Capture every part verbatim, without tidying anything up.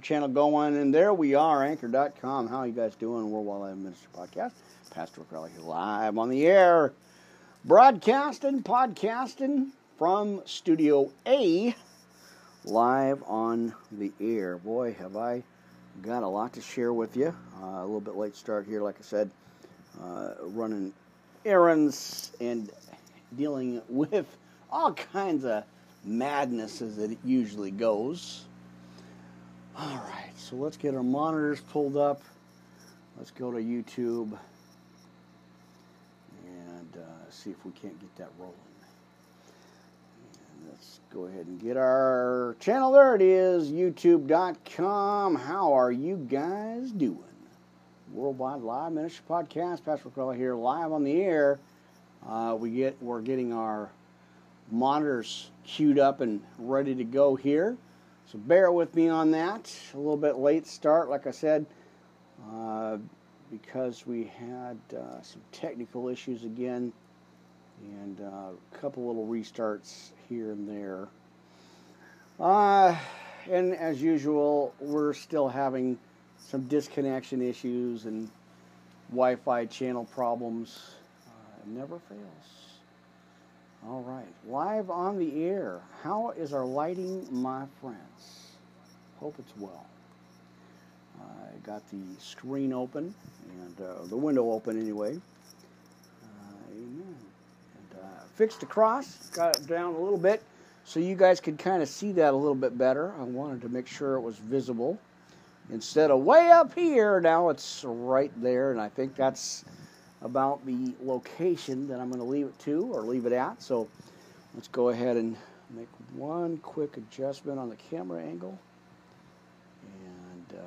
channel going, and there we are, anchor dot com. How are you guys doing? World Wildlife Minister Podcast. Pastor Rick Rowley live on the air, broadcasting, podcasting from Studio A, live on the air. Boy, have I got a lot to share with you. Uh, a little bit late start here, like I said, uh, running errands and dealing with all kinds of madness as it usually goes. All right, so let's get our monitors pulled up. Let's go to YouTube and uh, see if we can't get that rolling. And let's go ahead and get our channel. There it is, youtube dot com. How are you guys doing? Worldwide Live Ministry Podcast. Pastor Rick Rowley here, live on the air. Uh, we get we're getting our monitors queued up and ready to go here. So bear with me on that. A little bit late start, like I said, uh, because we had uh, some technical issues again, and uh, a couple little restarts here and there. Uh, and as usual, we're still having some disconnection issues and Wi-Fi channel problems. Uh, it never fails. All right, live on the air. How is our lighting, my friends? Hope it's well. I uh, got the screen open, and uh, the window open anyway. Uh, amen. And, uh, fixed the cross, got it down a little bit, so you guys could kind of see that a little bit better. I wanted to make sure it was visible. Instead of way up here, now it's right there, and I think that's about the location that I'm going to leave it to or leave it at. So let's go ahead and make one quick adjustment on the camera angle. And uh,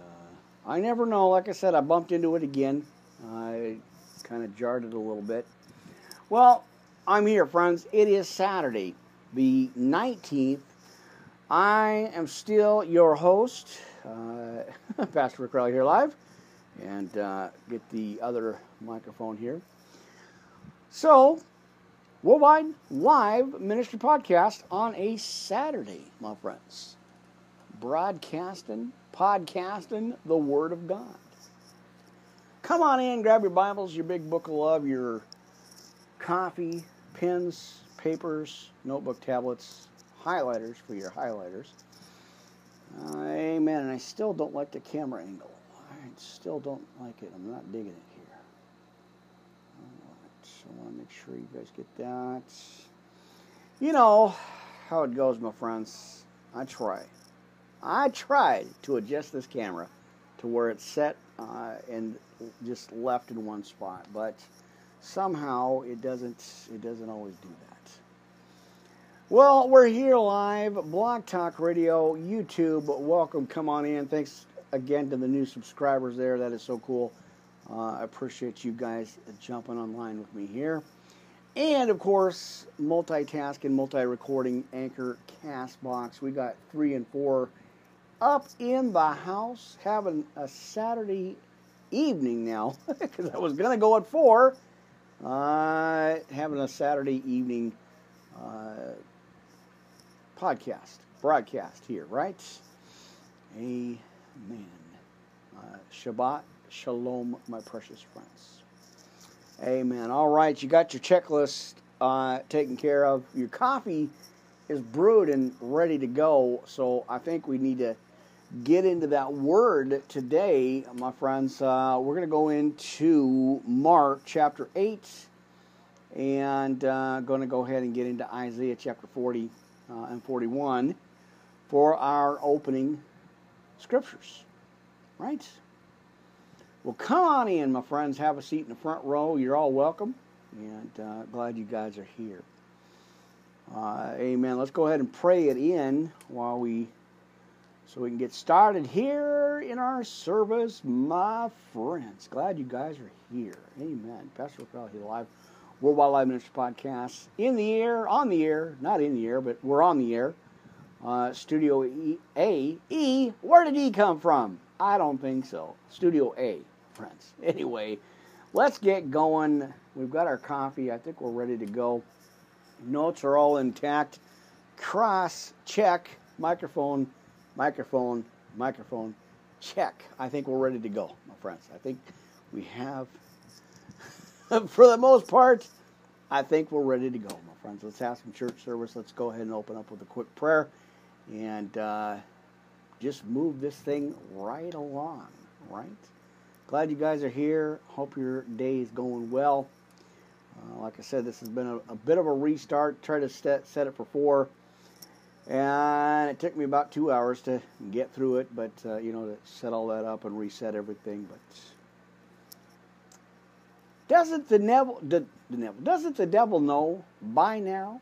I never know. Like I said, I bumped into it again. I kind of jarred it a little bit. Well, I'm here, friends. It is Saturday, the nineteenth. I am still your host, uh, Pastor Rick Rowley here live. And uh, get the other microphone here. So, Worldwide Live Ministry Podcast on a Saturday, my friends. Broadcasting, podcasting the Word of God. Come on in, grab your Bibles, your big book of love, your coffee, pens, papers, notebook tablets, highlighters for your highlighters. Uh, amen. And I still don't like the camera angle. Still don't like it. I'm not digging it here. Alright, so I want to make sure you guys get that. You know how it goes, my friends. I try. I tried to adjust this camera to where it's set uh, and just left in one spot, but somehow it doesn't. It doesn't always do that. Well, we're here live, Blog Talk Radio, YouTube. Welcome. Come on in. Thanks again to the new subscribers there. That is so cool. Uh, I appreciate you guys jumping online with me here. And, of course, multitasking, multi-recording, Anchor Cast Box. We got three and four up in the house, having a Saturday evening now, because I was going to go at four. Uh, having a Saturday evening uh, podcast, broadcast here, right? A Man, uh, Shabbat Shalom, my precious friends. Amen. All right, you got your checklist uh, taken care of. Your coffee is brewed and ready to go, so I think we need to get into that word today, my friends. Uh, we're going to go into Mark chapter eight, and uh, going to go ahead and get into Isaiah chapter forty uh, and forty-one for our opening scriptures, right? Well, come on in, my friends. Have a seat in the front row. You're all welcome, and uh, glad you guys are here. Uh, amen. Let's go ahead and pray it in while we, so we can get started here in our service, my friends. Glad you guys are here. Amen. Pastor Rick Rowley live, World Wildlife Ministry Podcast, in the air, on the air, not in the air, but we're on the air. Uh, Studio E, A, E, where did E come from? I don't think so. Studio A, friends. Anyway, let's get going. We've got our coffee. I think we're ready to go. Notes are all intact. Cross check. Microphone, microphone, Microphone check. I think we're ready to go, my friends. I think we have, for the most part, I think we're ready to go, my friends. Let's have some church service. Let's go ahead and open up with a quick prayer and uh, just move this thing right along, right? Glad you guys are here. Hope your day is going well. Uh, like I said, this has been a, a bit of a restart. Try to set, set it for four. And it took me about two hours to get through it, but, uh, you know, to set all that up and reset everything. But doesn't the devil, the, the devil, doesn't the devil know by now?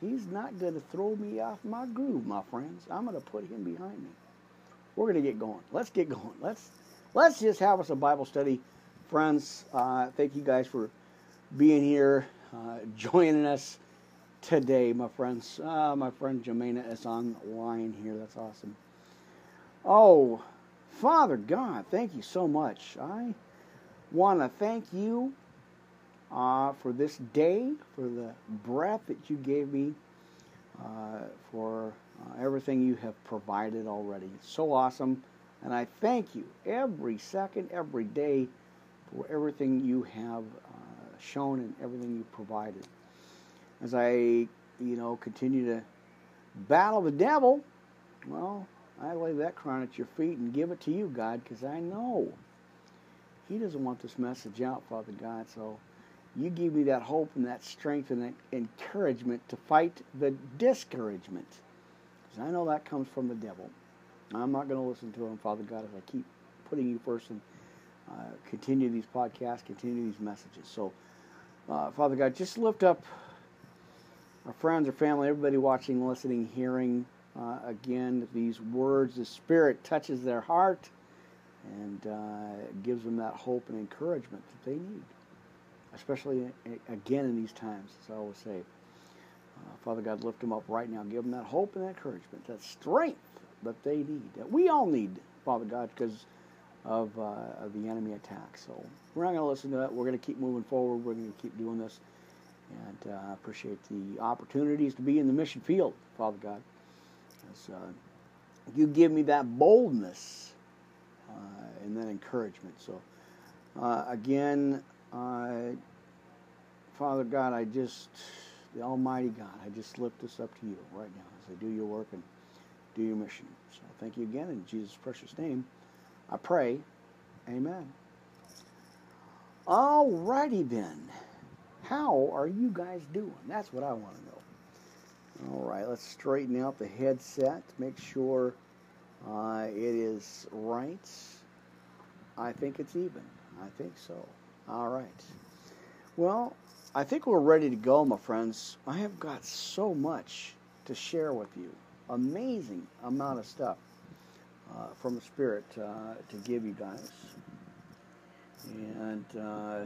He's not going to throw me off my groove, my friends. I'm going to put him behind me. We're going to get going. Let's get going. Let's let's just have us a Bible study, friends. Uh, thank you guys for being here, uh, joining us today, my friends. Uh, my friend Jemena is online here. That's awesome. Oh, Father God, thank you so much. I want to thank you uh, for this day, for the breath that you gave me, uh, for uh, everything you have provided already. It's so awesome. And I thank you every second, every day for everything you have uh, shown and everything you provided. As I, you know, continue to battle the devil, well, I lay that crown at your feet and give it to you, God, because I know he doesn't want this message out, Father God. So you give me that hope and that strength and that encouragement to fight the discouragement, because I know that comes from the devil. I'm not going to listen to him, Father God, if I keep putting you first and uh, continue these podcasts, continue these messages. So, uh, Father God, just lift up our friends, our family, everybody watching, listening, hearing, uh, again, these words. The Spirit touches their heart and uh, gives them that hope and encouragement that they need, especially, again, in these times, as I always say. Uh, Father God, lift them up right now. Give them that hope and that encouragement, that strength that they need, that we all need, Father God, because of, uh, of the enemy attack. So we're not going to listen to that. We're going to keep moving forward. We're going to keep doing this. And I uh, appreciate the opportunities to be in the mission field, Father God. As, uh, you give me that boldness uh, and that encouragement. So, uh, again, uh, Father God, I just, the Almighty God, I just lift this up to you right now as I do your work and do your mission. So thank you again. In Jesus' precious name, I pray. Amen. All righty then. How are you guys doing? That's what I want to know. All right, let's straighten out the headset. Make sure uh, it is right. I think it's even. I think so. All right. Well, I think we're ready to go, my friends. I have got so much to share with you. Amazing amount of stuff uh, from the Spirit uh, to give you guys. And uh,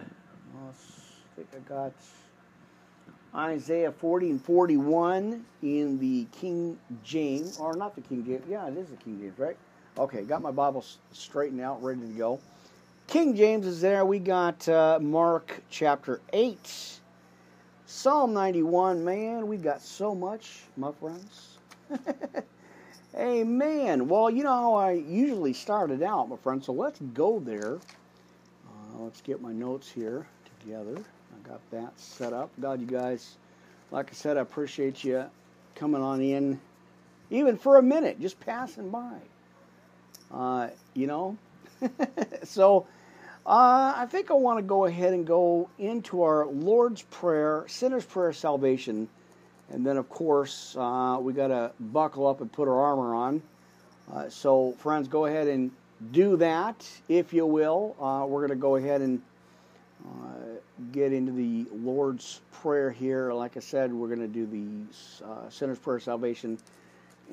let's... I think I got Isaiah forty and forty-one in the King James, or not the King James. Yeah, it is the King James, right? Okay, got my Bible straightened out, ready to go. King James is there. We got uh, Mark chapter eight, Psalm ninety-one. Man, we got so much, my friends. Amen. Well, you know how I usually started out, my friends, so let's go there. Uh, let's get my notes here together. I got that set up. God, you guys, like I said, I appreciate you coming on in, even for a minute, just passing by. Uh, you know, so uh, I think I want to go ahead and go into our Lord's Prayer, Sinner's Prayer, Salvation, and then of course uh, we got to buckle up and put our armor on. Uh, so, friends, go ahead and do that if you will. Uh, we're going to go ahead and Uh, get into the Lord's Prayer here. Like I said, we're going to do the uh, Sinner's Prayer, Salvation,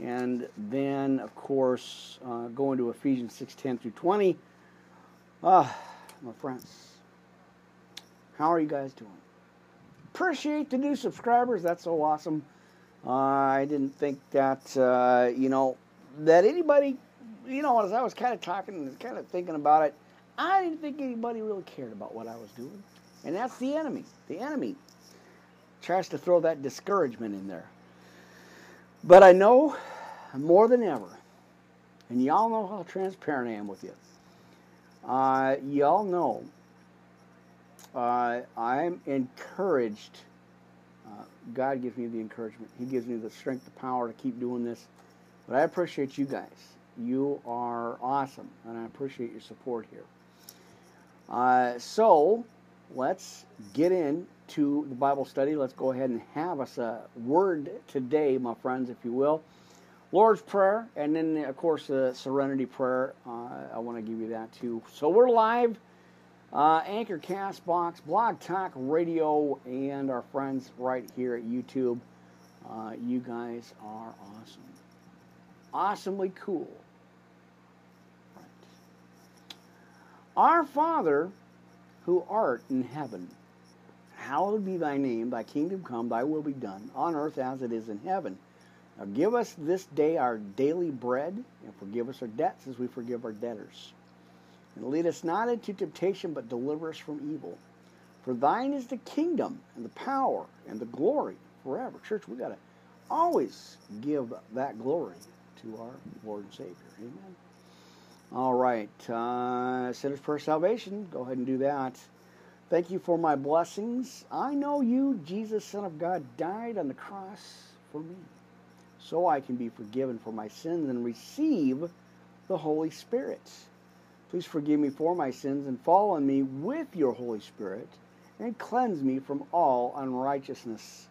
and then, of course, uh, go into Ephesians six ten through twenty. Ah, my friends, how are you guys doing? Appreciate the new subscribers. That's so awesome. Uh, I didn't think that, uh, you know, that anybody, you know, as I was kind of talking and kind of thinking about it, I didn't think anybody really cared about what I was doing. And that's the enemy. The enemy tries to throw that discouragement in there. But I know more than ever And y'all know how transparent I am with you. Uh, y'all know uh, I'm encouraged. Uh, God gives me the encouragement. He gives me the strength, the power to keep doing this. But I appreciate you guys. You are awesome, and I appreciate your support here. Uh, so let's get into the Bible study. Let's go ahead and have us a word today, my friends, if you will. Lord's Prayer, and then, of course, the Serenity Prayer. Uh, I want to give you that, too. So we're live. Uh, Anchor Cast Box, Blog Talk Radio, and our friends right here at YouTube. Uh, you guys are awesome. Awesomely cool. Right. Our Father, who art in heaven, hallowed be thy name. Thy kingdom come, thy will be done, on earth as it is in heaven. Now give us this day our daily bread, and forgive us our debts as we forgive our debtors. And lead us not into temptation, but deliver us from evil. For thine is the kingdom, and the power, and the glory forever. Church, we got to always give that glory to our Lord and Savior. Amen. All right. Uh, Sinners Prayer Salvation. Go ahead and do that. Thank you for my blessings. I know you, Jesus, Son of God, died on the cross for me, so I can be forgiven for my sins and receive the Holy Spirit. Please forgive me for my sins and fall on me with your Holy Spirit and cleanse me from all unrighteousness.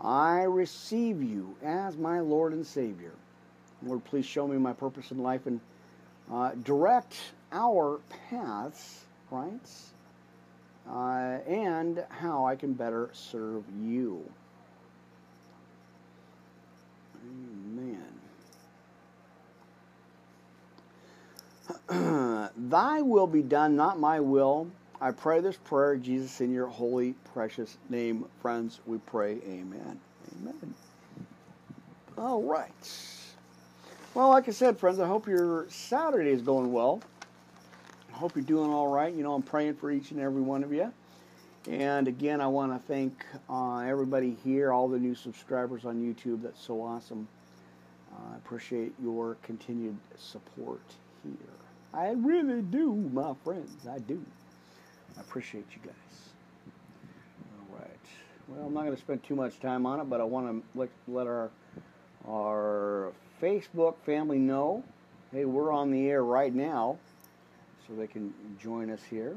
I receive you as my Lord and Savior. Lord, please show me my purpose in life and uh, direct our paths, right? Uh, and how I can better serve you. Amen. Thy will be done, not my will. I pray this prayer, Jesus, in your holy, precious name. Friends, we pray, amen. Amen. All right. Well, like I said, friends, I hope your Saturday is going well. I hope you're doing all right. You know, I'm praying for each and every one of you. And again, I want to thank uh, everybody here, all the new subscribers on YouTube. That's so awesome. I uh, appreciate your continued support here. I really do, my friends. I do. I appreciate you guys. All right. Well, I'm not going to spend too much time on it, but I want to let, let our, our Facebook family know, hey, we're on the air right now, so they can join us here.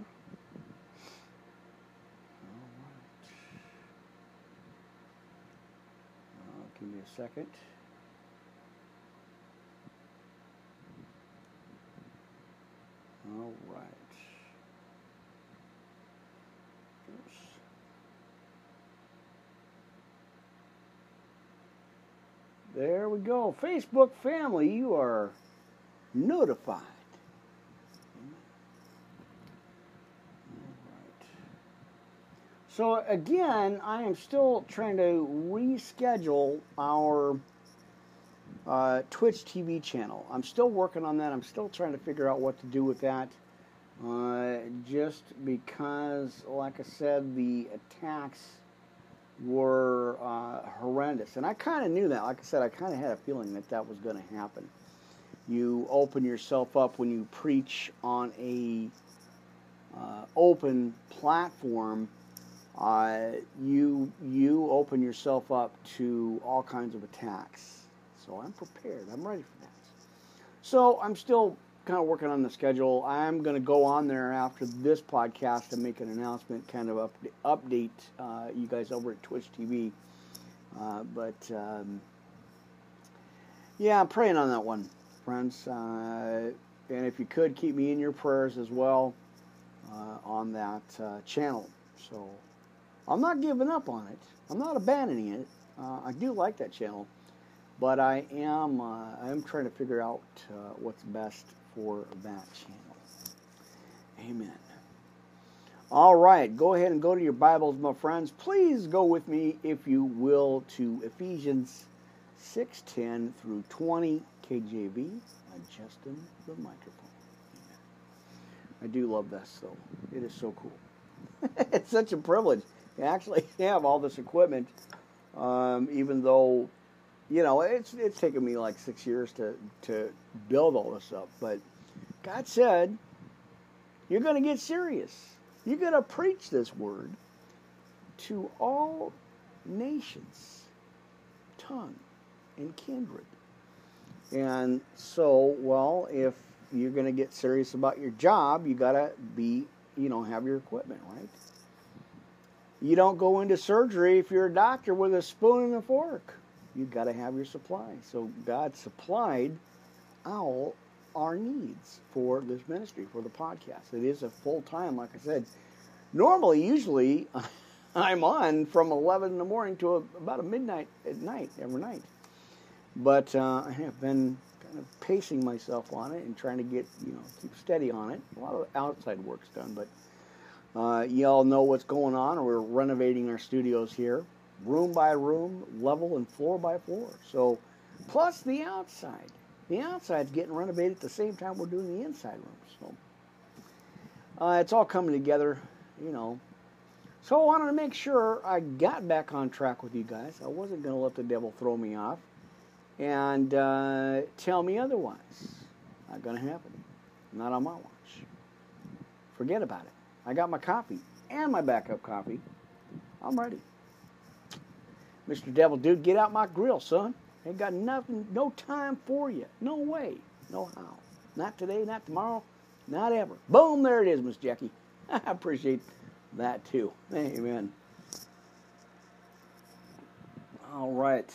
Give me a second. All right. Oops. There we go. Facebook family, you are notified. So again, I am still trying to reschedule our uh, Twitch T V channel. I'm still working on that. I'm still trying to figure out what to do with that. Uh, just because, like I said, the attacks were uh, horrendous. And I kind of knew that. Like I said, I kind of had a feeling that that was going to happen. You open yourself up when you preach on an uh, open platform. Uh, you you open yourself up to all kinds of attacks. So I'm prepared. I'm ready for that. So I'm still kind of working on the schedule. I'm going to go on there after this podcast and make an announcement, kind of up, update uh, you guys over at Twitch T V. Uh, but, um, yeah, I'm praying on that one, friends. Uh, and if you could, keep me in your prayers as well uh, on that uh, channel. So I'm not giving up on it. I'm not abandoning it. Uh, I do like that channel, but I am uh, I am trying to figure out uh, what's best for that channel. Amen. All right, go ahead and go to your Bibles, my friends. Please go with me, if you will, to Ephesians six ten through twenty, K J V. Adjusting the microphone. Amen. I do love this, though. It is so cool. It's such a privilege to actually have all this equipment, um, even though you know, it's it's taken me like six years to, to build all this up. But God said, you're going to get serious. You're going to preach this word to all nations, tongue, and kindred. And so, well, if you're going to get serious about your job, you got to be, you know, have your equipment, right? You don't go into surgery if you're a doctor with a spoon and a fork. You got to have your supply. So God supplied all our needs for this ministry, for the podcast. It is a full time, like I said. Normally, usually, I'm on from eleven in the morning to about a midnight at night, every night. But uh, I have been kind of pacing myself on it and trying to get, you know, keep steady on it. A lot of outside work's done, but uh, y'all know what's going on. We're renovating our studios here, room by room, level and floor by floor. So, plus the outside. The outside's getting renovated at the same time we're doing the inside room. So, uh, it's all coming together, you know. So I wanted to make sure I got back on track with you guys. I wasn't going to let the devil throw me off and uh, tell me otherwise. Not going to happen. Not on my watch. Forget about it. I got my copy and my backup copy. I'm ready. Mister Devil, dude, get out my grill, son. Ain't got nothing, no time for you. No way. No how. Not today, not tomorrow, not ever. Boom, there it is, Miss Jackie. I appreciate that too. Amen. All right.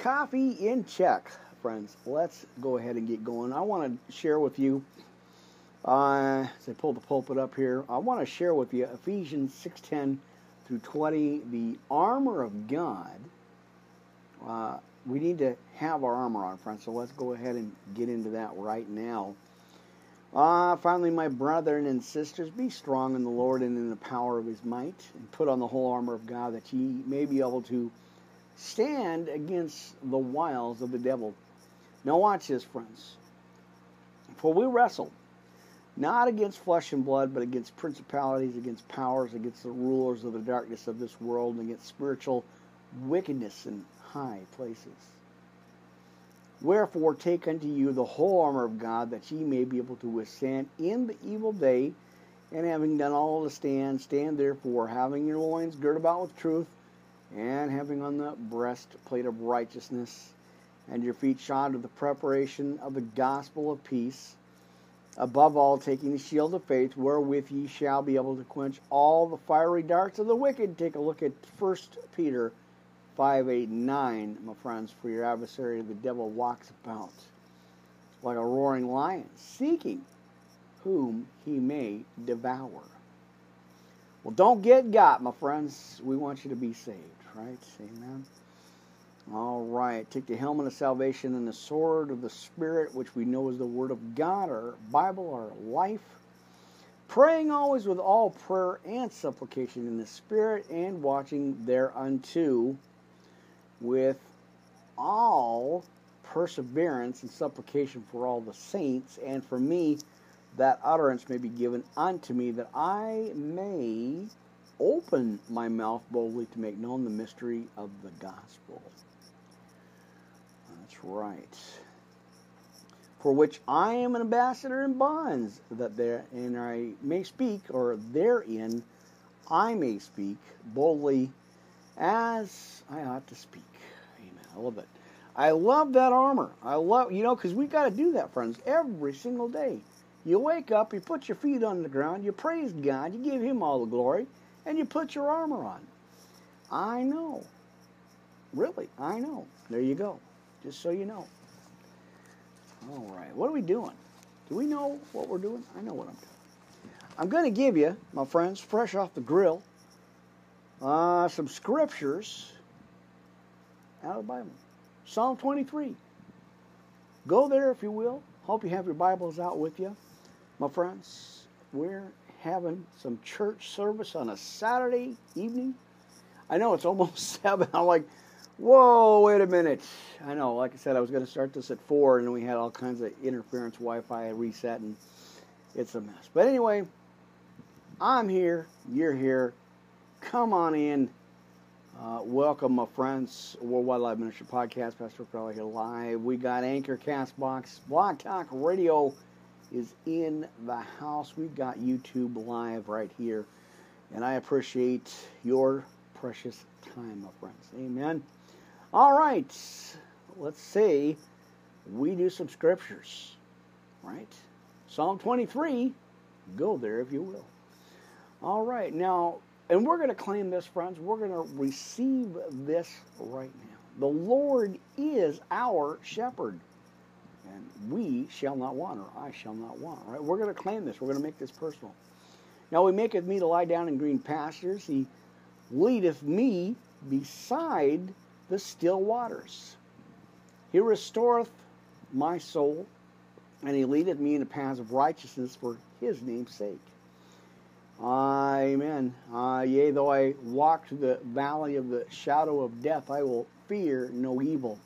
Coffee in check, friends. Let's go ahead and get going. I want to share with you, uh, as I pull the pulpit up here, I want to share with you Ephesians six ten through twenty, the armor of God. Uh, we need to have our armor on, friends, so let's go ahead and get into that right now. Ah, uh, finally, my brethren and sisters, be strong in the Lord and in the power of his might, and put on the whole armor of God, that ye may be able to stand against the wiles of the devil. Now watch this, friends. For we wrestle not against flesh and blood, but against principalities, against powers, against the rulers of the darkness of this world, and against spiritual wickedness in high places. Wherefore, take unto you the whole armor of God, that ye may be able to withstand in the evil day, and having done all to stand, stand therefore, having your loins girt about with truth, and having on the breastplate of righteousness, and your feet shod with the preparation of the gospel of peace. Above all, taking the shield of faith, wherewith ye shall be able to quench all the fiery darts of the wicked. Take a look at First Peter five, eight, nine, my friends, for your adversary the devil walks about like a roaring lion, seeking whom he may devour. Well, don't get got, my friends. We want you to be saved, right? Amen. All right. Take the helmet of salvation and the sword of the Spirit, which we know is the Word of God, our Bible, our life. Praying always with all prayer and supplication in the Spirit, and watching thereunto with all perseverance and supplication for all the saints, and for me, that utterance may be given unto me, that I may open my mouth boldly to make known the mystery of the gospel. That's right. For which I am an ambassador in bonds, that therein I may speak, or therein I may speak boldly as I ought to speak. Amen. I love it. I love that armor. I love, you know, because we got to do that, friends, every single day. You wake up, you put your feet on the ground, you praise God, you give Him all the glory, and you put your armor on. I know. Really, I know. There you go. Just so you know. All right, what are we doing? Do we know what we're doing? I know what I'm doing. I'm going to give you, my friends, fresh off the grill, uh, some scriptures out of the Bible. Psalm twenty-three. Go there if you will. Hope you have your Bibles out with you. My friends, we're having some church service on a Saturday evening. I know it's almost seven. I'm like, whoa, wait a minute. I know, like I said, I was going to start this at four, and we had all kinds of interference, Wi-Fi reset, and it's a mess. But anyway, I'm here, you're here, come on in, Uh, welcome, my friends. World Wildlife Minister Podcast, Pastor Rick Rowley here live. We got Anchor Cast Box. Blog Talk Radio is in the house. We've got YouTube live right here. And I appreciate your precious time, my friends. Amen. All right. Let's see. We do some scriptures, right? Psalm twenty-three. Go there if you will. All right. Now, and we're going to claim this, friends. We're going to receive this right now. The Lord is our shepherd, and we shall not want, or I shall not want, right? We're going to claim this. We're going to make this personal. Now, he maketh me to lie down in green pastures. He leadeth me beside the still waters. He restoreth my soul, and he leadeth me in the paths of righteousness for his name's sake. Uh, amen. Uh, yea, though I walk through the valley of the shadow of death, I will fear no evil.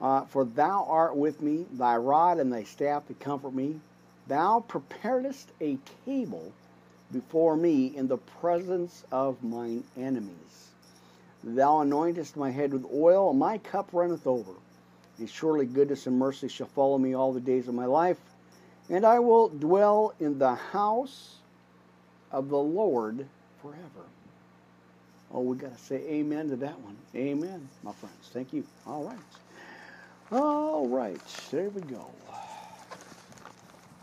Uh, for thou art with me, thy rod and thy staff to comfort me. Thou preparest a table before me in the presence of mine enemies. Thou anointest my head with oil, and my cup runneth over. And surely goodness and mercy shall follow me all the days of my life. And I will dwell in the house of the Lord forever. Oh, we got to say amen to that one. Amen, my friends. Thank you. All right. All right. There we go.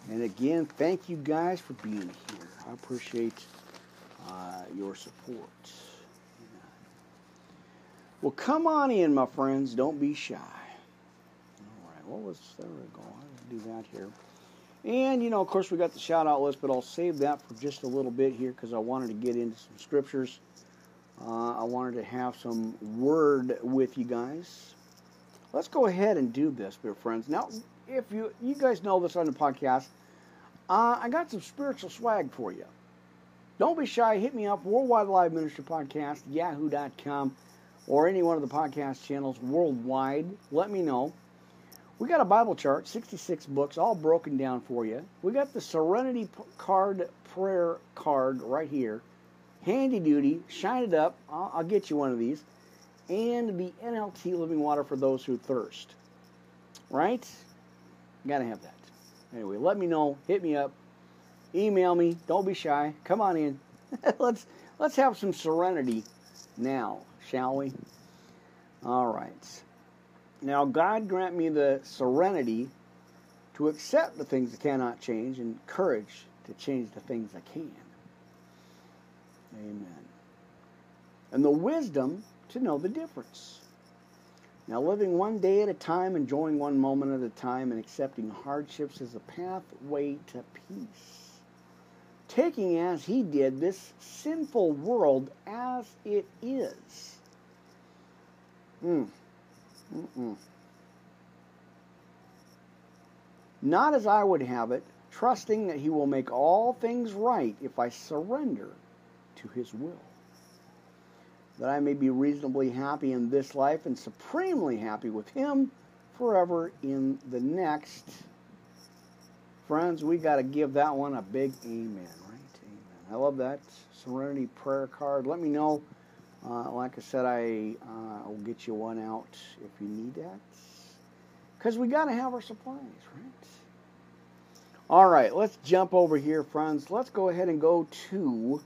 And again, thank you guys for being here. I appreciate uh, your support. Well, come on in, my friends. Don't be shy. All right. Well, let's, there we go. I'll do that here. And, you know, of course, we got the shout-out list, but I'll save that for just a little bit here because I wanted to get into some scriptures. Uh, I wanted to have some word with you guys. Let's go ahead and do this, dear friends. Now, if you you guys know this on the podcast, uh, I got some spiritual swag for you. Don't be shy. Hit me up, Worldwide Live Ministry Podcast, yahoo dot com, or any one of the podcast channels worldwide. Let me know. We got a Bible chart, sixty-six books, all broken down for you. We got the Serenity card, prayer card right here. Handy duty, shine it up. I'll, I'll get you one of these. And the N L T living water for those who thirst. Right? Got to have that. Anyway, let me know. Hit me up. Email me. Don't be shy. Come on in. let's let's have some serenity now, shall we? All right. Now, God grant me the serenity to accept the things I cannot change and courage to change the things I can. Amen. And the wisdom to know the difference. Now, living one day at a time, enjoying one moment at a time, and accepting hardships is a pathway to peace. Taking as he did this sinful world as it is. Hmm. Mm-mm. Not as I would have it, trusting that he will make all things right if I surrender to his will. That I may be reasonably happy in this life and supremely happy with him forever in the next. Friends, we got to give that one a big amen, right? Amen. I love that Serenity prayer card. Let me know. Uh, like I said, I uh, will get you one out if you need that. Because we got to have our supplies, right? All right, let's jump over here, friends. Let's go ahead and go to,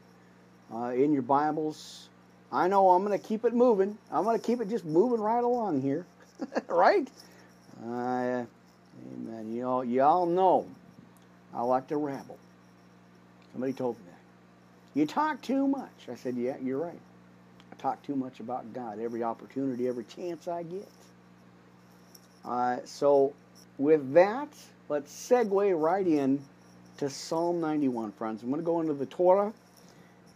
uh, in your Bibles. I know I'm going to keep it moving. I'm going to keep it just moving right along here. Right? Uh, amen. Y'all, y'all know I like to rabble. Somebody told me that. You talk too much. I said, yeah, you're right. Talk too much about God every opportunity, every chance I get. Uh, so with that, let's segue right in to Psalm ninety-one, friends. I'm going to go into the Torah,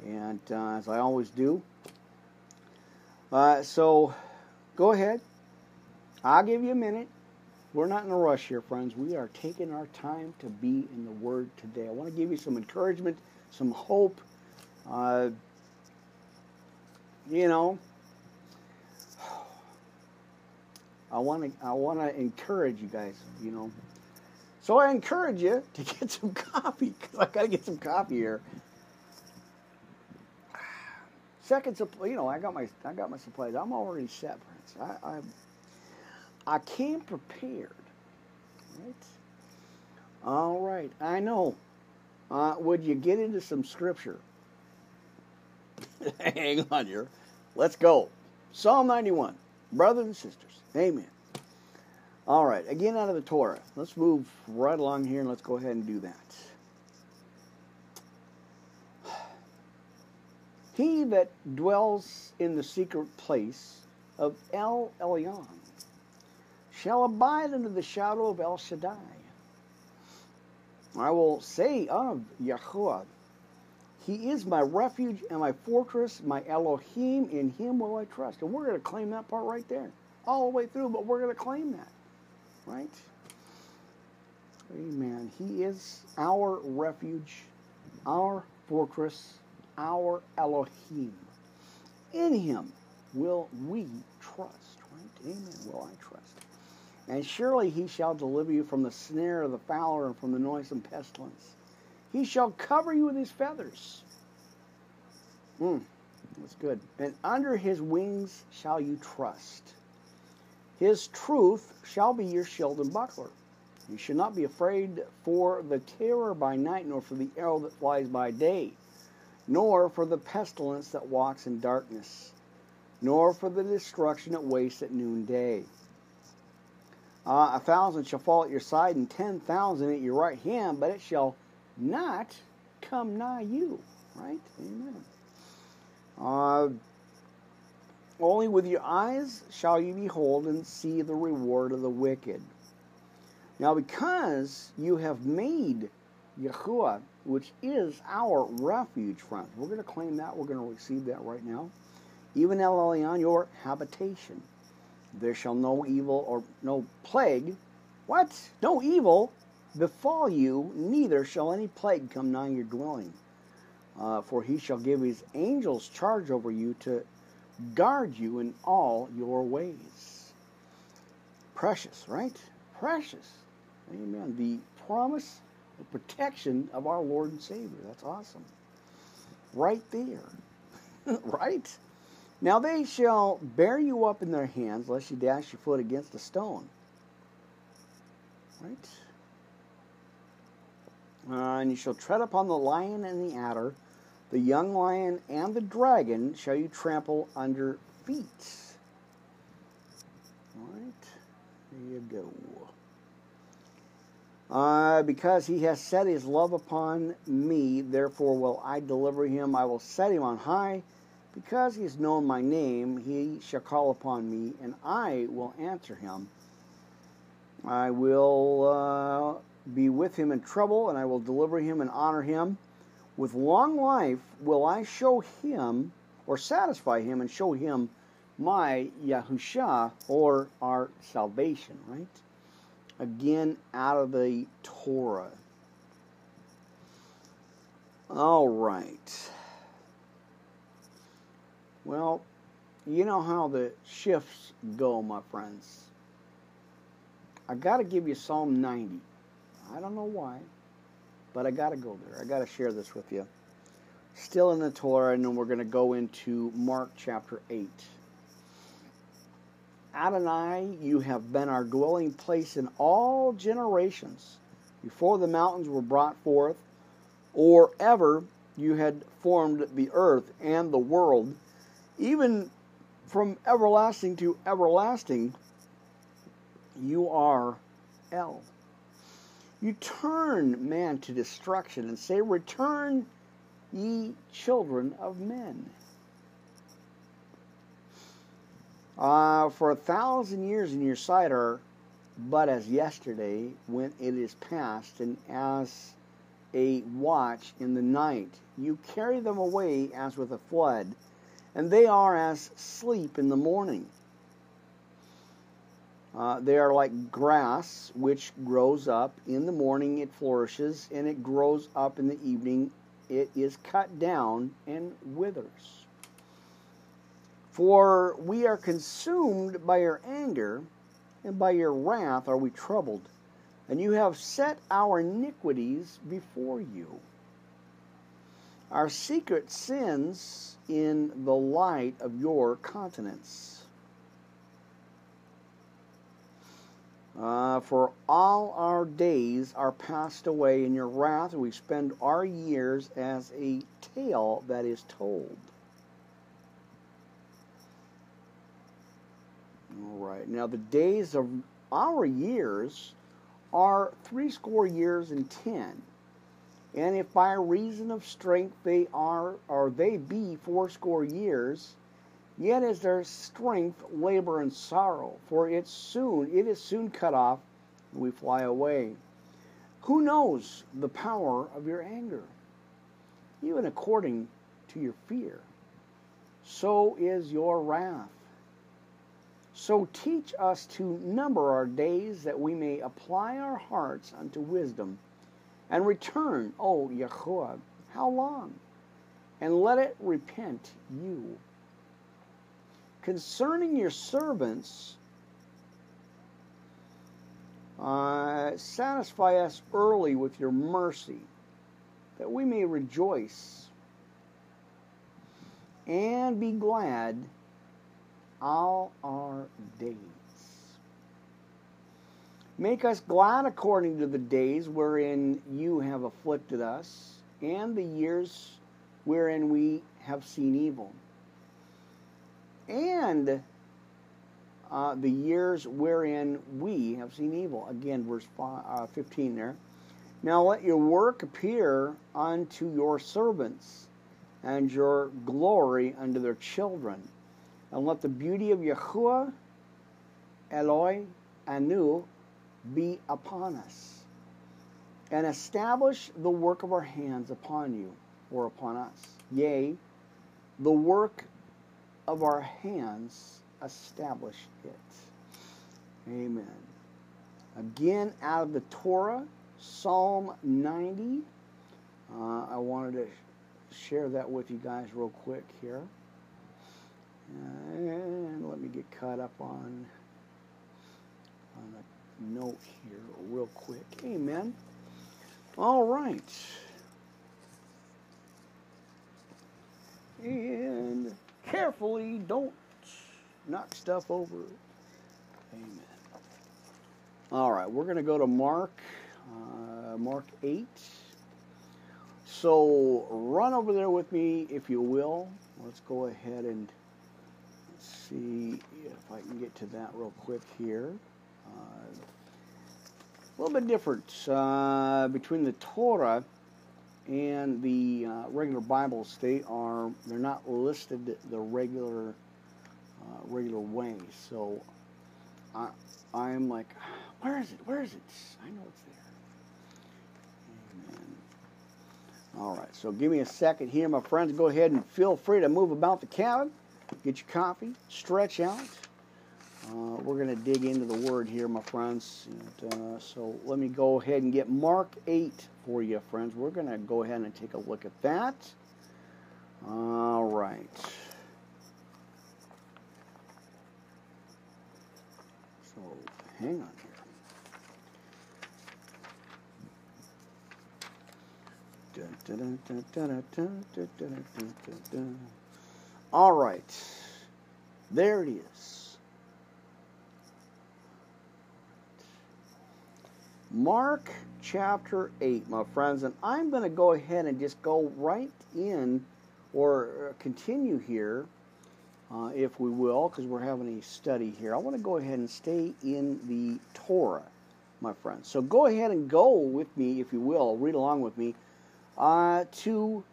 and uh, as I always do. Uh, so go ahead. I'll give you a minute. We're not in a rush here, friends. We are taking our time to be in the Word today. I want to give you some encouragement, some hope, uh, You know, I want to I want to encourage you guys, you know. So I encourage you to get some coffee, because I got to get some coffee here. Second, you know, I got my I got my supplies. I'm already set, Prince. I I, I came prepared. Right? All right. I know. Uh, would you get into some scripture? Hang on here. Let's go. Psalm ninety-one. Brothers and sisters. Amen. All right. Again, out of the Torah. Let's move right along here and let's go ahead and do that. He that dwells in the secret place of El Elyon shall abide under the shadow of El Shaddai. I will say of Yahuwah, He is my refuge and my fortress, my Elohim, in Him will I trust. And we're going to claim that part right there, all the way through, but we're going to claim that, right? Amen. He is our refuge, our fortress, our Elohim. In Him will we trust, right? Amen. Will I trust. And surely He shall deliver you from the snare of the fowler and from the noisome pestilence. He shall cover you with His feathers. Mm, that's good. And under His wings shall you trust. His truth shall be your shield and buckler. You shall not be afraid for the terror by night, nor for the arrow that flies by day, nor for the pestilence that walks in darkness, nor for the destruction that wastes at noonday. Uh, a thousand shall fall at your side, and ten thousand at your right hand, but it shall not come nigh you. Right? Amen. Uh, only with your eyes shall you behold and see the reward of the wicked. Now, because you have made Yahuwah, which is our refuge, friends. We're going to claim that. We're going to receive that right now. Even El Elyon, your habitation. There shall no evil or no plague. What? No evil befall you, neither shall any plague come nigh your dwelling. Uh, for He shall give His angels charge over you to guard you in all your ways. Precious, right? Precious. Amen. The promise and protection of our Lord and Savior. That's awesome. Right there. Right? Now they shall bear you up in their hands, lest you dash your foot against a stone. Right? Uh, and you shall tread upon the lion and the adder, the young lion and the dragon shall you trample under feet. All right, there you go. Uh, because he has set his love upon me, therefore will I deliver him. I will set him on high. Because he has known my name, he shall call upon me, and I will answer him. I will uh, be with him in trouble, and I will deliver him and honor him. With long life will I show him, or satisfy him, and show him my Yahusha, or our salvation, right? Again, out of the Torah. All right. Well, you know how the shifts go, my friends. I got to give you Psalm ninety. I don't know why, but I got to go there. I got to share this with you. Still in the Torah, and then we're going to go into Mark chapter eight. Adonai, you have been our dwelling place in all generations, before the mountains were brought forth, or ever you had formed the earth and the world. Even from everlasting to everlasting, you are El. You turn man to destruction and say, "Return, ye children of men." Uh, for a thousand years in your sight are but as yesterday when it is past, and as a watch in the night. You carry them away as with a flood, and they are as sleep in the morning. Uh, they are like grass which grows up. In the morning it flourishes, and it grows up in the evening. It is cut down and withers. For we are consumed by your anger, and by your wrath are we troubled. And you have set our iniquities before you. our secret sins in the light of your countenance. Uh, for all our days are passed away in your wrath. We spend our years as a tale that is told. All right. Now the days of our years are threescore years and ten. And if by reason of strength they are, or they be fourscore years, yet is their strength labor and sorrow, for it soon it is soon cut off, and we fly away. Who knows the power of your anger? Even according to your fear, so is your wrath. So teach us to number our days, that we may apply our hearts unto wisdom. And return, O Yahuwah, how long? And let it repent you. Concerning your servants, uh, satisfy us early with your mercy, that we may rejoice and be glad all our days. Make us glad according to the days wherein you have afflicted us, and the years wherein we have seen evil, and uh, the years wherein we have seen evil. Again, verse five, uh, fifteen there. Now let your work appear unto your servants, and your glory unto their children. And let the beauty of Yahuwah, Eloi, Anu, be upon us, and establish the work of our hands upon you, or upon us. Yea, the work of our hands establish it. Amen. Again, out of the Torah, Psalm ninety. Uh, I wanted to share that with you guys real quick here. And let me get caught up on, on the note here real quick. Amen. All right. And carefully, don't knock stuff over. Amen. All right, we're going to go to Mark, uh, Mark eight. So run over there with me, if you will. Let's go ahead and see if I can get to that real quick here. Uh, a little bit different uh, between the Torah and the uh, regular Bibles. They are they're not listed the regular uh, regular way. So I I'm like, where is it? Where is it? I know it's there. Amen. All right. So give me a second here, my friends. Go ahead and feel free to move about the cabin. Get your coffee. Stretch out. Uh, we're going to dig into the Word here, my friends. And, uh, so let me go ahead and get Mark eight for you, friends. We're going to go ahead and take a look at that. All right. So hang on here. Dun, dun, dun, dun, dun, dun, dun, dun, dun, dun. All right. There it is. Mark chapter eight, my friends, and I'm going to go ahead and just go right in, or continue here, uh, if we will, because we're having a study here. I want to go ahead and stay in the Torah, my friends. So go ahead and go with me, if you will, read along with me, uh, to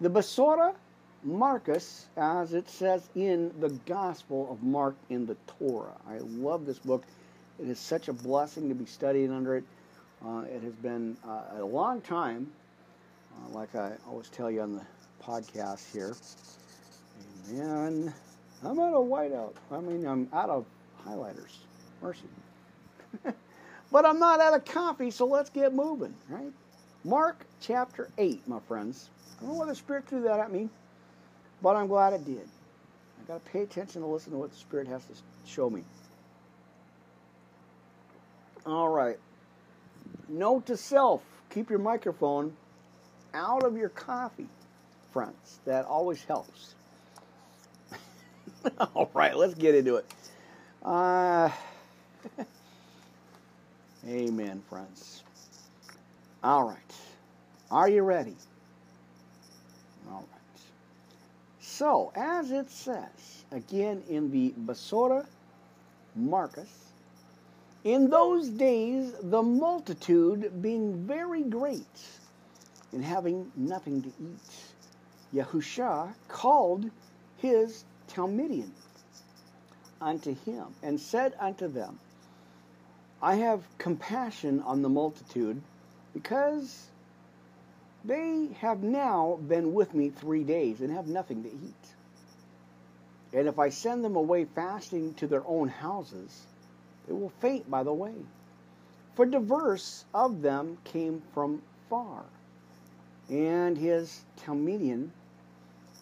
the Besorah Marcus, as it says in the Gospel of Mark in the Torah. I love this book. It is such a blessing to be studying under it. Uh, it has been uh, a long time, uh, like I always tell you on the podcast here. Amen. I'm out of whiteout. I mean, I'm out of highlighters. Mercy. But I'm not out of coffee, so let's get moving, right? Mark chapter eight, my friends. I don't know why the Spirit threw that at me, but I'm glad it did. I've got to pay attention to listen to what the Spirit has to show me. All right. Note to self, keep your microphone out of your coffee. fronts. That always helps. All right, let's get into it. Uh, amen, friends. All right. Are you ready? All right. So, as it says, again in the Besorah Marcus, in those days the multitude being very great and having nothing to eat, Yahusha called his Talmidim unto him and said unto them, I have compassion on the multitude, because they have now been with me three days and have nothing to eat. And if I send them away fasting to their own houses, they will faint by the way. For diverse of them came from far. And his Talmidim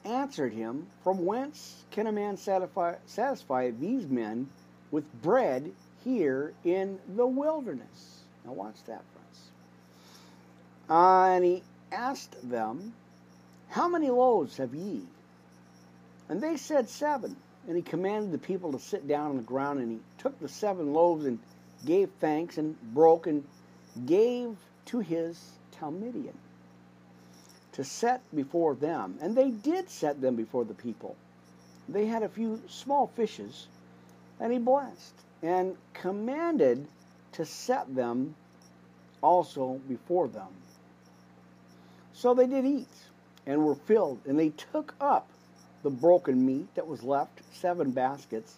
answered him, From whence can a man satisfy, satisfy these men with bread here in the wilderness? Now watch that, friends. Uh, and he asked them, How many loaves have ye? And they said, Seven. And he commanded the people to sit down on the ground, and he took the seven loaves and gave thanks and broke and gave to his Talmidim to set before them. And they did set them before the people. They had a few small fishes, and he blessed and commanded to set them also before them. So they did eat and were filled, and they took up the broken meat that was left, seven baskets,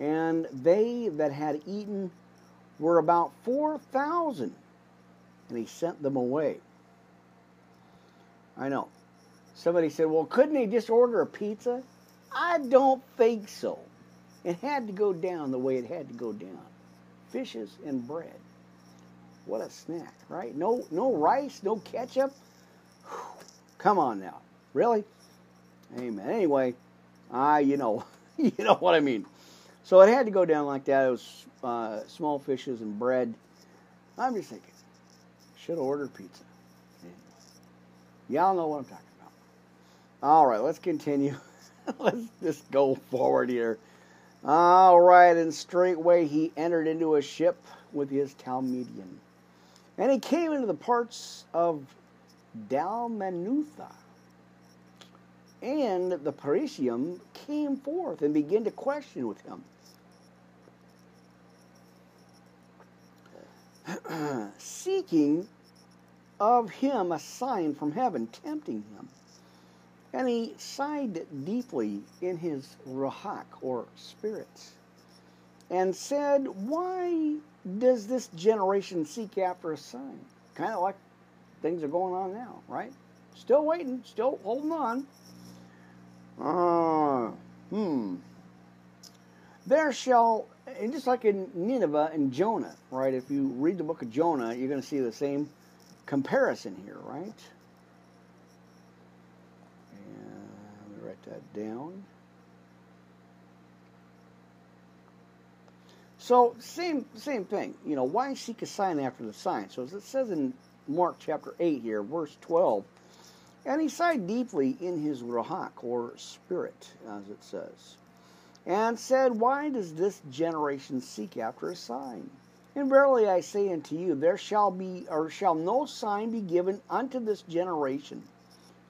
and they that had eaten were about four thousand, and he sent them away. I know. Somebody said, well, couldn't he just order a pizza? I don't think so. It had to go down the way it had to go down. Fishes and bread. What a snack, right? No, no rice, no ketchup. Come on now. Really? Amen. Anyway, I, you know, you know what I mean. So it had to go down like that. It was uh, small fishes and bread. I'm just thinking, should have ordered pizza. Y'all know what I'm talking about. All right, let's continue. Let's just go forward here. All right, and straightway he entered into a ship with his Talmidim. And he came into the parts of Dalmanutha. And the Parisian came forth and began to question with him, seeking of him a sign from heaven, tempting him. And he sighed deeply in his ruach, or spirits, and said, Why does this generation seek after a sign? Kind of like things are going on now, right? Still waiting, still holding on. Uh, hmm. There shall, and just like in Nineveh and Jonah, right? If you read the book of Jonah, you're going to see the same comparison here, right? And let me write that down. So, same same thing. You know, why seek a sign after the sign? So, as it says in Mark chapter eight here, verse twelve, and he sighed deeply in his ruach, or spirit, as it says, and said, Why does this generation seek after a sign? And verily I say unto you, there shall be, or shall no sign be given unto this generation.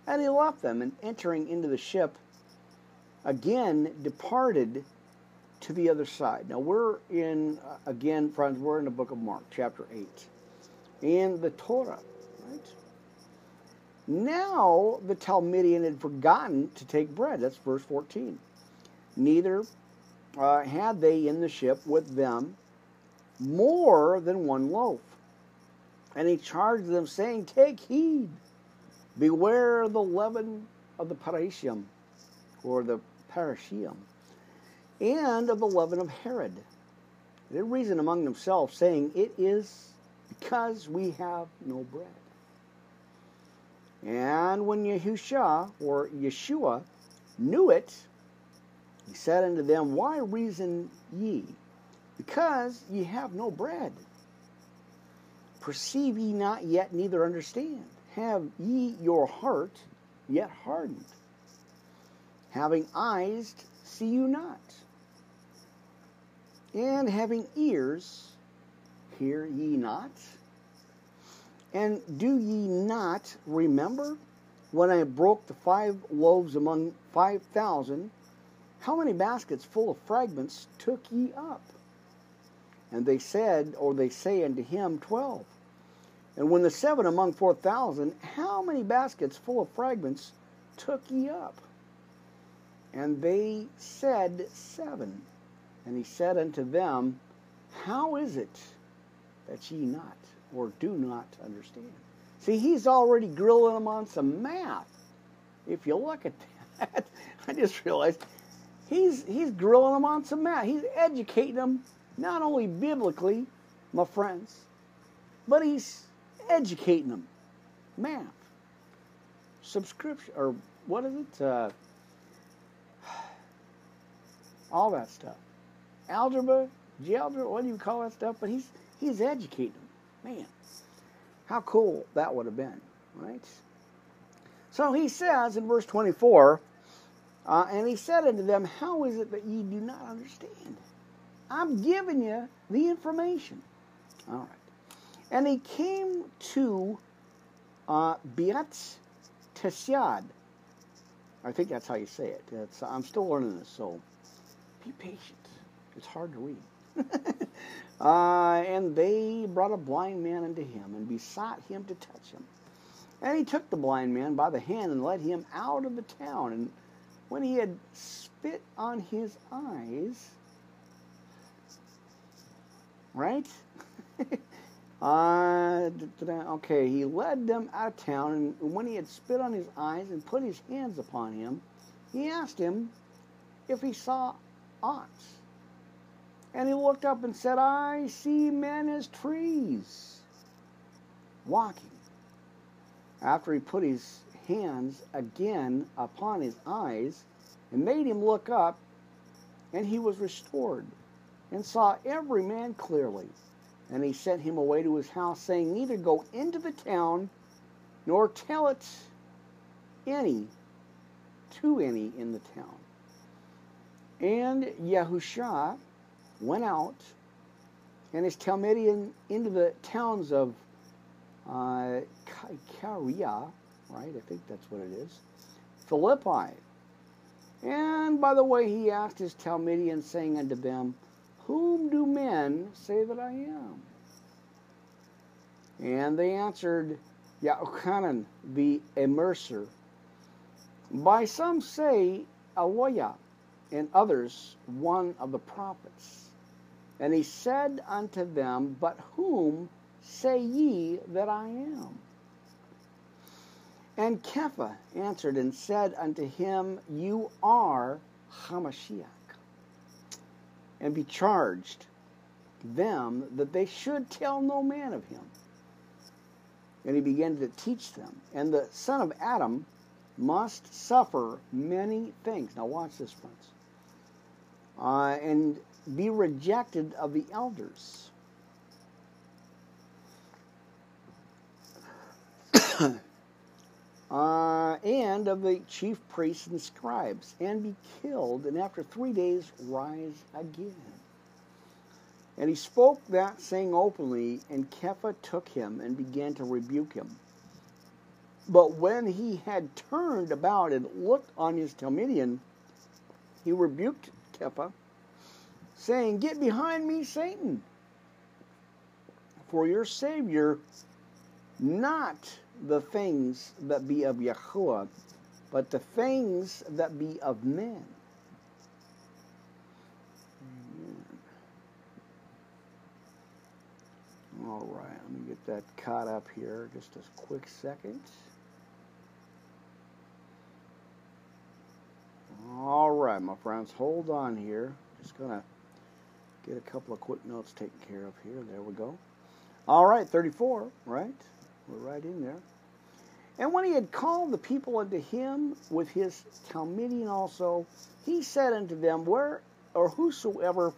And he left them, and entering into the ship, again departed to the other side. Now we're in, again, friends, we're in the book of Mark, chapter eight, in the Torah, right? Now the Talmidim had forgotten to take bread. That's verse fourteen. Neither uh, had they in the ship with them more than one loaf. And he charged them, saying, Take heed, beware the leaven of the Parisian, or the Parisian, and of the leaven of Herod. They reasoned among themselves, saying, It is because we have no bread. And when Yahusha, or Yeshua, knew it, he said unto them, Why reason ye? Because ye have no bread. Perceive ye not yet, neither understand. Have ye your heart yet hardened. Having eyes, see you not. And having ears, hear ye not. And do ye not remember when I broke the five loaves among five thousand? How many baskets full of fragments took ye up? And they said, or they say unto him, twelve. And when the seven among four thousand, how many baskets full of fragments took ye up? And they said, seven. And he said unto them, how is it that ye not, or do not understand? See, he's already grilling them on some math. If you look at that, I just realized he's he's grilling them on some math. He's educating them, not only biblically, my friends, but he's educating them. Math. Subscription, or what is it? Uh, all that stuff. Algebra, geometry, what do you call that stuff? But he's he's educating them. Man, how cool that would have been, right? So he says in verse twenty-four, uh, and he said unto them, how is it that ye do not understand? I'm giving you the information. All right. And he came to uh, Bethsaida. I think that's how you say it. It's, I'm still learning this, so be patient. It's hard to read. uh, and they brought a blind man unto him and besought him to touch him. And he took the blind man by the hand and led him out of the town. And when he had spit on his eyes, right? uh, okay, he led them out of town. And when he had spit on his eyes and put his hands upon him, he asked him if he saw aught. And he looked up and said, I see men as trees, walking. After he put his hands again upon his eyes and made him look up, and he was restored, and saw every man clearly. And he sent him away to his house, saying, neither go into the town, nor tell it any to any in the town. And Yahusha went out and his Talmidim into the towns of uh, Kariah, right? I think that's what it is, Philippi. And by the way, he asked his Talmidim, saying unto them, whom do men say that I am? And they answered, Yaochanan the Immerser. By some say, Elohim, and others, one of the prophets. And he said unto them, but whom say ye that I am? And Kepha answered and said unto him, you are Hamashiach. And be charged them that they should tell no man of him. And he began to teach them. And the Son of Adam must suffer many things. Now watch this, friends. Uh, and be rejected of the elders. uh, and of the chief priests and scribes, and be killed, and after three days rise again. And he spoke that saying openly, and Kepha took him and began to rebuke him. But when he had turned about and looked on his Talmidim, he rebuked Kepha, saying, get behind me, Satan, for your Savior, not the things that be of Yahuwah, but the things that be of men. Amen. All right, let me get that caught up here, just a quick second. All right, my friends, hold on here. Just going to get a couple of quick notes taken care of here. There we go. All right, thirty-four, right? We're right in there. And when he had called the people unto him with his Talmidim also, he said unto them, where or whosoever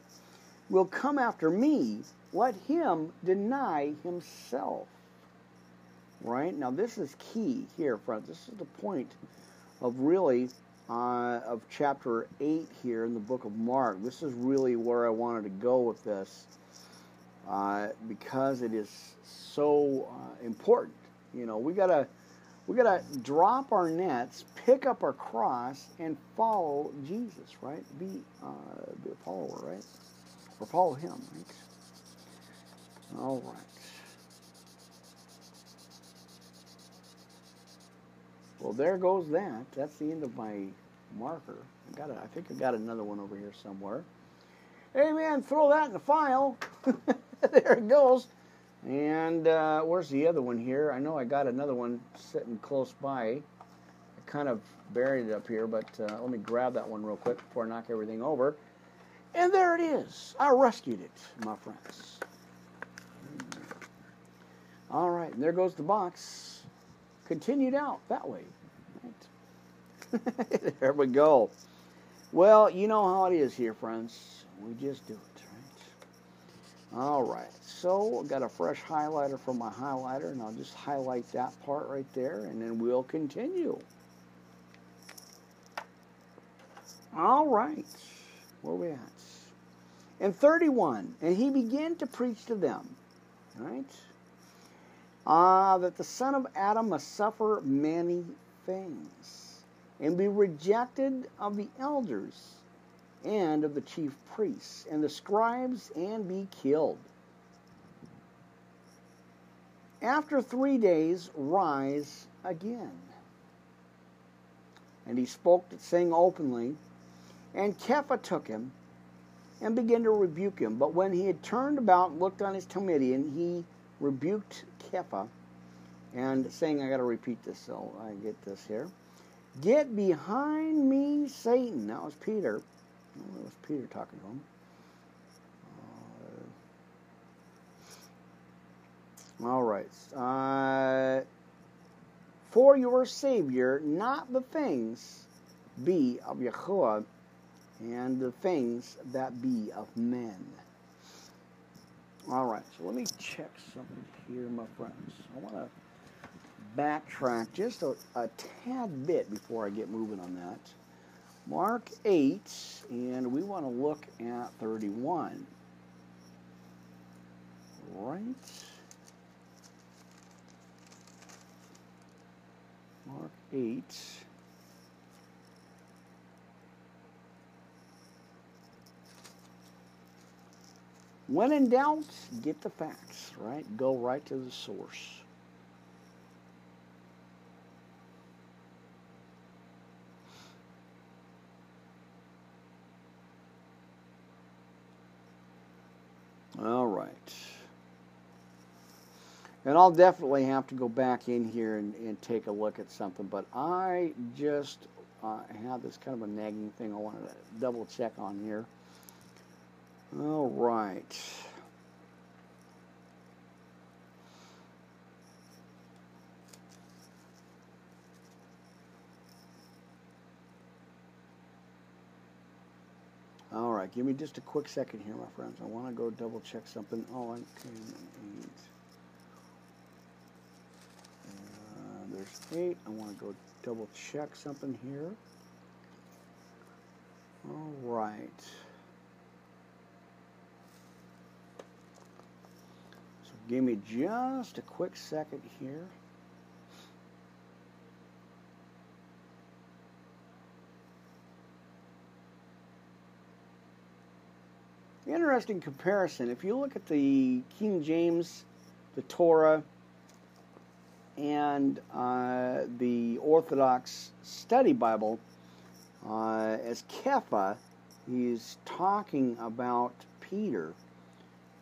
will come after me, let him deny himself right? Now, this is key here, friends. This is the point of really uh, of chapter eight here in the book of Mark. This is really where I wanted to go with this uh, because it is so uh, important. You know, we gotta we gotta drop our nets, pick up our cross, and follow Jesus, right? Be, uh, be a follower, right? Or follow him, right? All right. Well, there goes that. That's the end of my marker. I got it. I think I got another one over here somewhere. Hey, man, throw that in the file. There it goes. And uh, where's the other one here? I know I got another one sitting close by. I kind of buried it up here, but uh, let me grab that one real quick before I knock everything over. And there it is. I rescued it, my friends. All right, and there goes the box. Continued out that way. Right. There we go. Well, you know how it is here, friends. We just do it, right? All right. So, I've got a fresh highlighter from my highlighter, and I'll just highlight that part right there, and then we'll continue. All right. Where are we at? And thirty-one, and he began to preach to them, right? Ah, uh, that the Son of Adam must suffer many things, and be rejected of the elders, and of the chief priests, and the scribes, and be killed. After three days, rise again. And he spoke, saying openly, and Kepha took him, and began to rebuke him. But when he had turned about and looked on his Talmidim, he rebuked Kepha, and saying, I got to repeat this so I get this here. Get behind me, Satan. That was Peter. Oh, that was Peter talking to him. Uh, all right. Uh, For your Savior, not the things be of Yahuwah, and the things that be of men. All right, so let me check something here, my friends. I want to backtrack just a, a tad bit before I get moving on that. Mark eight, and we want to look at thirty-one. Right. Mark eight. When in doubt, get the facts, right? Go right to the source. All right. And I'll definitely have to go back in here and, and take a look at something, but I just uh, had this kind of a nagging thing I wanted to double check on here. All right. All right, give me just a quick second here, my friends. I want to go double check something. Oh, I can eight. Uh, there's eight. I want to go double check something here. All right. Give me just a quick second here. Interesting comparison. If you look at the King James, the Torah, and uh, the Orthodox Study Bible, uh, as Kepha, he's talking about Peter.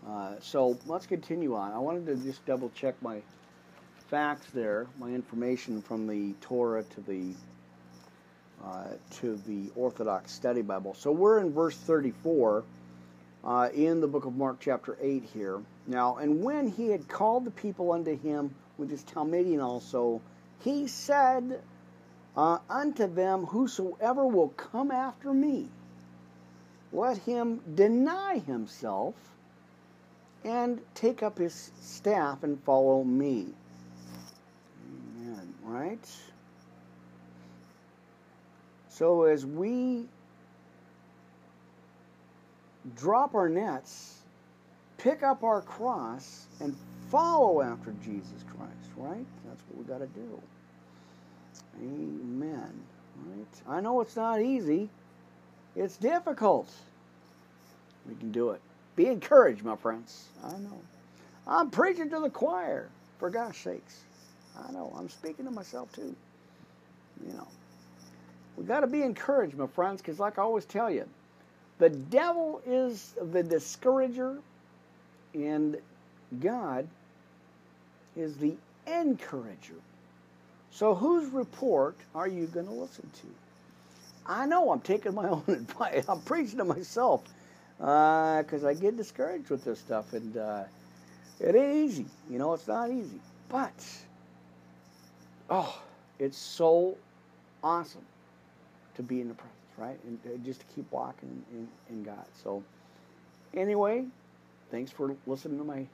Uh, so let's continue on. I wanted to just double check my facts there, my information from the Torah to the uh, to the Orthodox Study Bible. So we're in verse thirty-four uh, in the book of Mark, chapter eight here. Now, and when he had called the people unto him with his Talmidim also, he said uh, unto them, whosoever will come after me, let him deny himself, and take up his staff and follow me. right? So as we drop our nets, pick up our cross, and follow after Jesus Christ, right? That's what we got to do. Amen. Right? I know it's not easy. It's difficult. We can do it. Be encouraged, my friends. I know. I'm preaching to the choir, for God's sakes. I know. I'm speaking to myself, too. You know. We got to be encouraged, my friends, because like I always tell you, the devil is the discourager, and God is the encourager. So whose report are you going to listen to? I know I'm taking my own advice. I'm preaching to myself because uh, I get discouraged with this stuff, and uh, it ain't easy. You know, it's not easy. But, oh, it's so awesome to be in the presence, right? And uh, just to keep walking in, in God. So, anyway, thanks for listening to my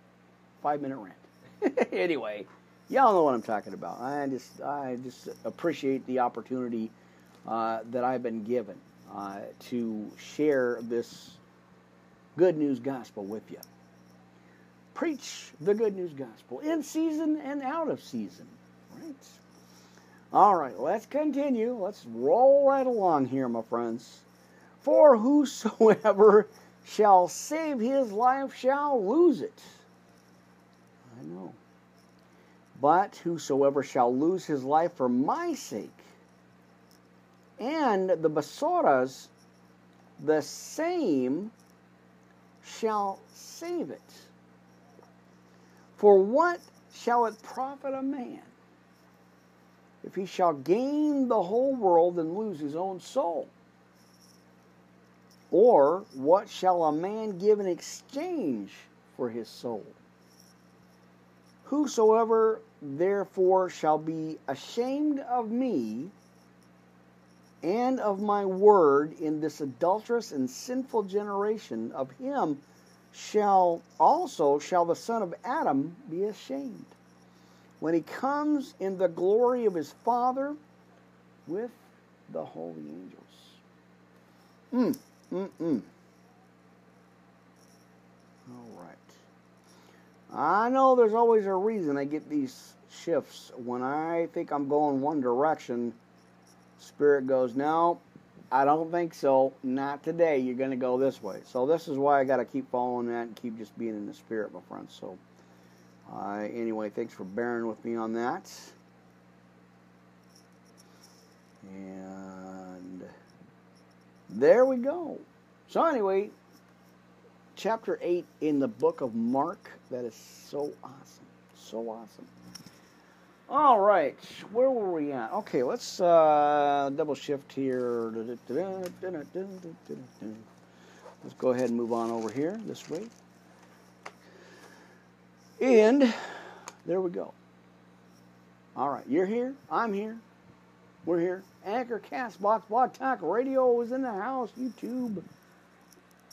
five-minute rant. Anyway, y'all know what I'm talking about. I just, I just appreciate the opportunity uh, that I've been given uh, to share this good news gospel with you. Preach the good news gospel in season and out of season, right? All right, let's continue. Let's roll right along here, my friends. For whosoever shall save his life shall lose it. I know. But whosoever shall lose his life for my sake and the Besorahs, the same shall save it. For what shall it profit a man if he shall gain the whole world and lose his own soul? Or what shall a man give in exchange for his soul? Whosoever therefore shall be ashamed of me and of my word in this adulterous and sinful generation, of him shall also shall the Son of Adam be ashamed, when he comes in the glory of his Father with the holy angels. Mm, mm, mm. All right. I know there's always a reason I get these shifts. When I think I'm going one direction, Spirit goes, no, I don't think so. Not today. You're going to go this way. So this is why I got to keep following that and keep just being in the Spirit, my friends. So. Uh, anyway, thanks for bearing with me on that. And there we go. So anyway, chapter eight in the book of Mark. That is so awesome. So awesome. All right, where were we at? Okay, let's uh, double shift here. Let's go ahead and move on over here this way. And there we go. All right, you're here, I'm here, we're here. Anchor, Cast Box, Blog Talk Radio is in the house, YouTube.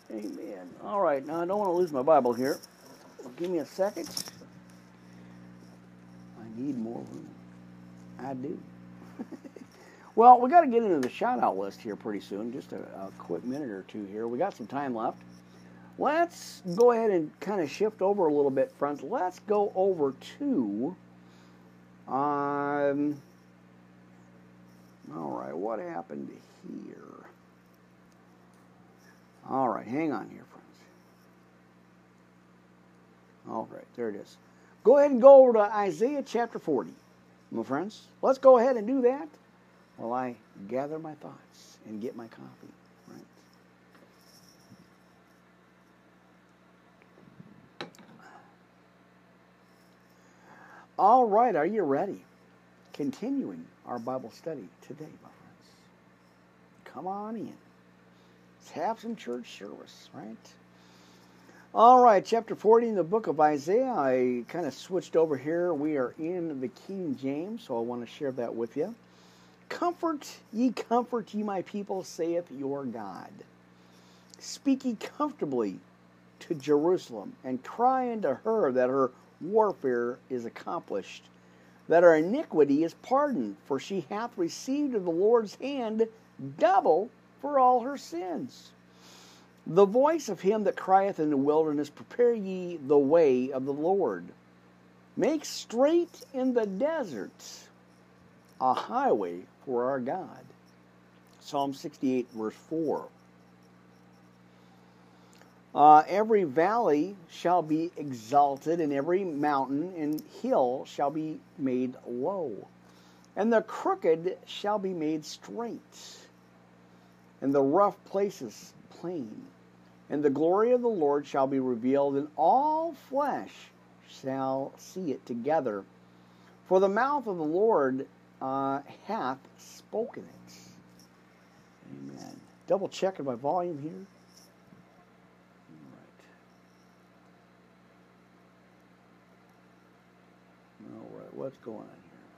Amen. All right, now I don't want to lose my Bible here. Give me a second. I need more room. I do. Well, we got to get into the shout-out list here pretty soon, just a, a quick minute or two here. We got some time left. Let's go ahead and kind of shift over a little bit, friends. Let's go over to, um, all right, what happened here? All right, hang on here, friends. All right, there it is. Go ahead and go over to Isaiah chapter forty, my friends. Let's go ahead and do that while I gather my thoughts and get my coffee. All right, are you ready? Continuing our Bible study today, my friends. Come on in. Let's have some church service, right? All right, chapter forty in the book of Isaiah. I kind of switched over here. We are in the King James, so I want to share that with you. Comfort ye, comfort ye, my people, saith your God. Speak ye comfortably to Jerusalem, and cry unto her that her warfare is accomplished, that her iniquity is pardoned, for she hath received of the Lord's hand double for all her sins. The voice of him that crieth in the wilderness, prepare ye the way of the Lord. Make straight in the desert a highway for our God. Psalm sixty-eight, verse four. Uh, every valley shall be exalted, and every mountain and hill shall be made low, and the crooked shall be made straight, and the rough places plain, and the glory of the Lord shall be revealed, and all flesh shall see it together, for the mouth of the Lord uh, hath spoken it. Amen. Double checking my volume here. What's going on here?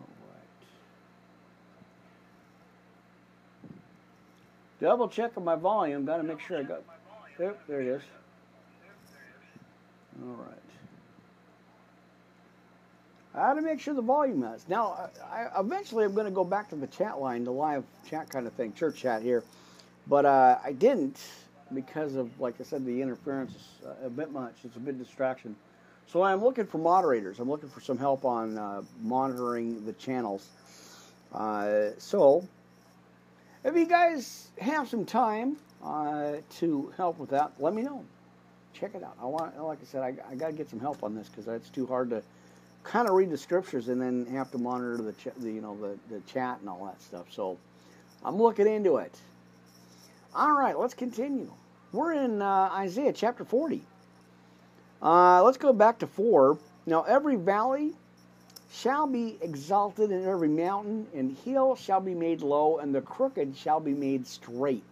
All right. Double checking my volume. Got to make sure I got. There, there it is. All right. I had to make sure the volume is. Now, I, I, eventually, I'm going to go back to the chat line, the live chat kind of thing, church chat here, but uh, I didn't. Because of, like I said, the interference is a bit much. It's a bit distraction. So I'm looking for moderators. I'm looking for some help on uh, monitoring the channels. Uh, so if you guys have some time uh, to help with that, let me know. Check it out. I want, like I said, I, I got to get some help on this because it's too hard to kind of read the scriptures and then have to monitor the, ch- the you know the, the chat and all that stuff. So I'm looking into it. All right, let's continue. We're in uh, Isaiah chapter forty. Uh, let's go back to four. Now, every valley shall be exalted, and every mountain and hill shall be made low, and the crooked shall be made straight,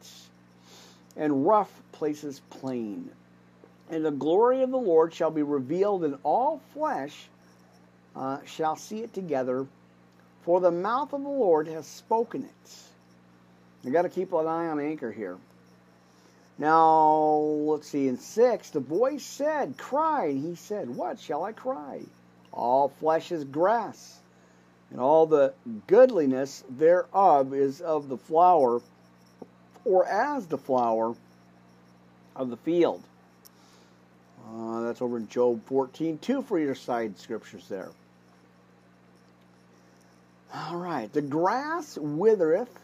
and rough places plain. And the glory of the Lord shall be revealed, and all flesh uh, shall see it together, for the mouth of the Lord has spoken it. I got to keep an eye on Anchor here. Now, let's see, in six, the voice said, cry, and he said, what shall I cry? All flesh is grass, and all the goodliness thereof is of the flower, or as the flower of the field. Uh, that's over in Job fourteen, two for your side scriptures there. All right, the grass withereth,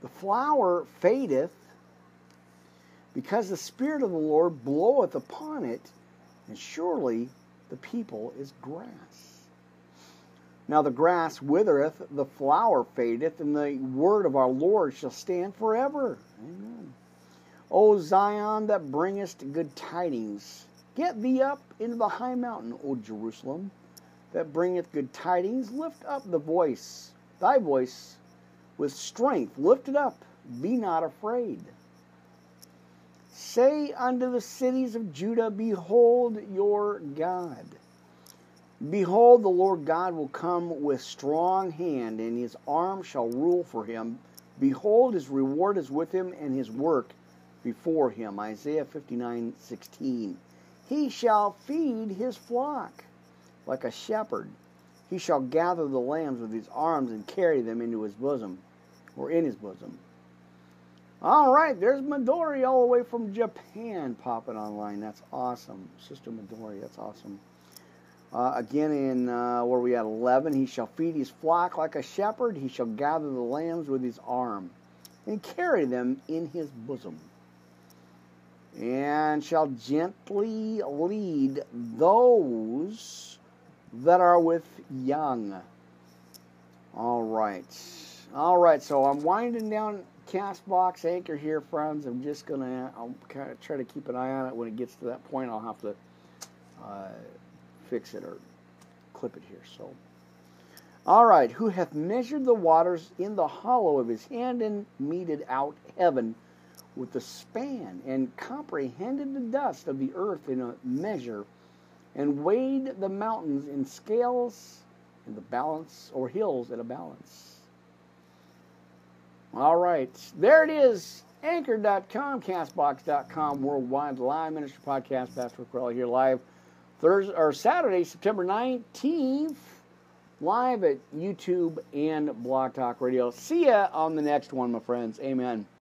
the flower fadeth, because the Spirit of the Lord bloweth upon it, and surely the people is grass. Now the grass withereth, the flower fadeth, and the word of our Lord shall stand forever. Amen. O Zion, that bringest good tidings, get thee up into the high mountain, O Jerusalem, that bringeth good tidings, lift up the voice, thy voice, with strength, lift it up, be not afraid. Say unto the cities of Judah, behold your God. Behold, the Lord God will come with strong hand, and his arm shall rule for him. Behold, his reward is with him, and his work before him. Isaiah fifty-nine, sixteen. He shall feed his flock like a shepherd. He shall gather the lambs with his arms and carry them into his bosom, or in his bosom. All right, there's Midori all the way from Japan popping online. That's awesome. Sister Midori, that's awesome. Uh, again, in uh, where we at eleven, he shall feed his flock like a shepherd. He shall gather the lambs with his arm and carry them in his bosom, and shall gently lead those that are with young. All right. All right, so I'm winding down Castbox Anchor here, friends. I'm just going to I'll kind of try to keep an eye on it. When it gets to that point, I'll have to uh, fix it or clip it here. So, all right, who hath measured the waters in the hollow of his hand and meted out heaven with the span, and comprehended the dust of the earth in a measure, and weighed the mountains in scales, in the balance, or hills in a balance. All right, there it is. Anchor dot com, Castbox dot com, Worldwide Live Ministry Podcast. Pastor Rick Rowley here live Thursday or Saturday, September nineteenth, live at YouTube and Blog Talk Radio. See ya on the next one, my friends. Amen.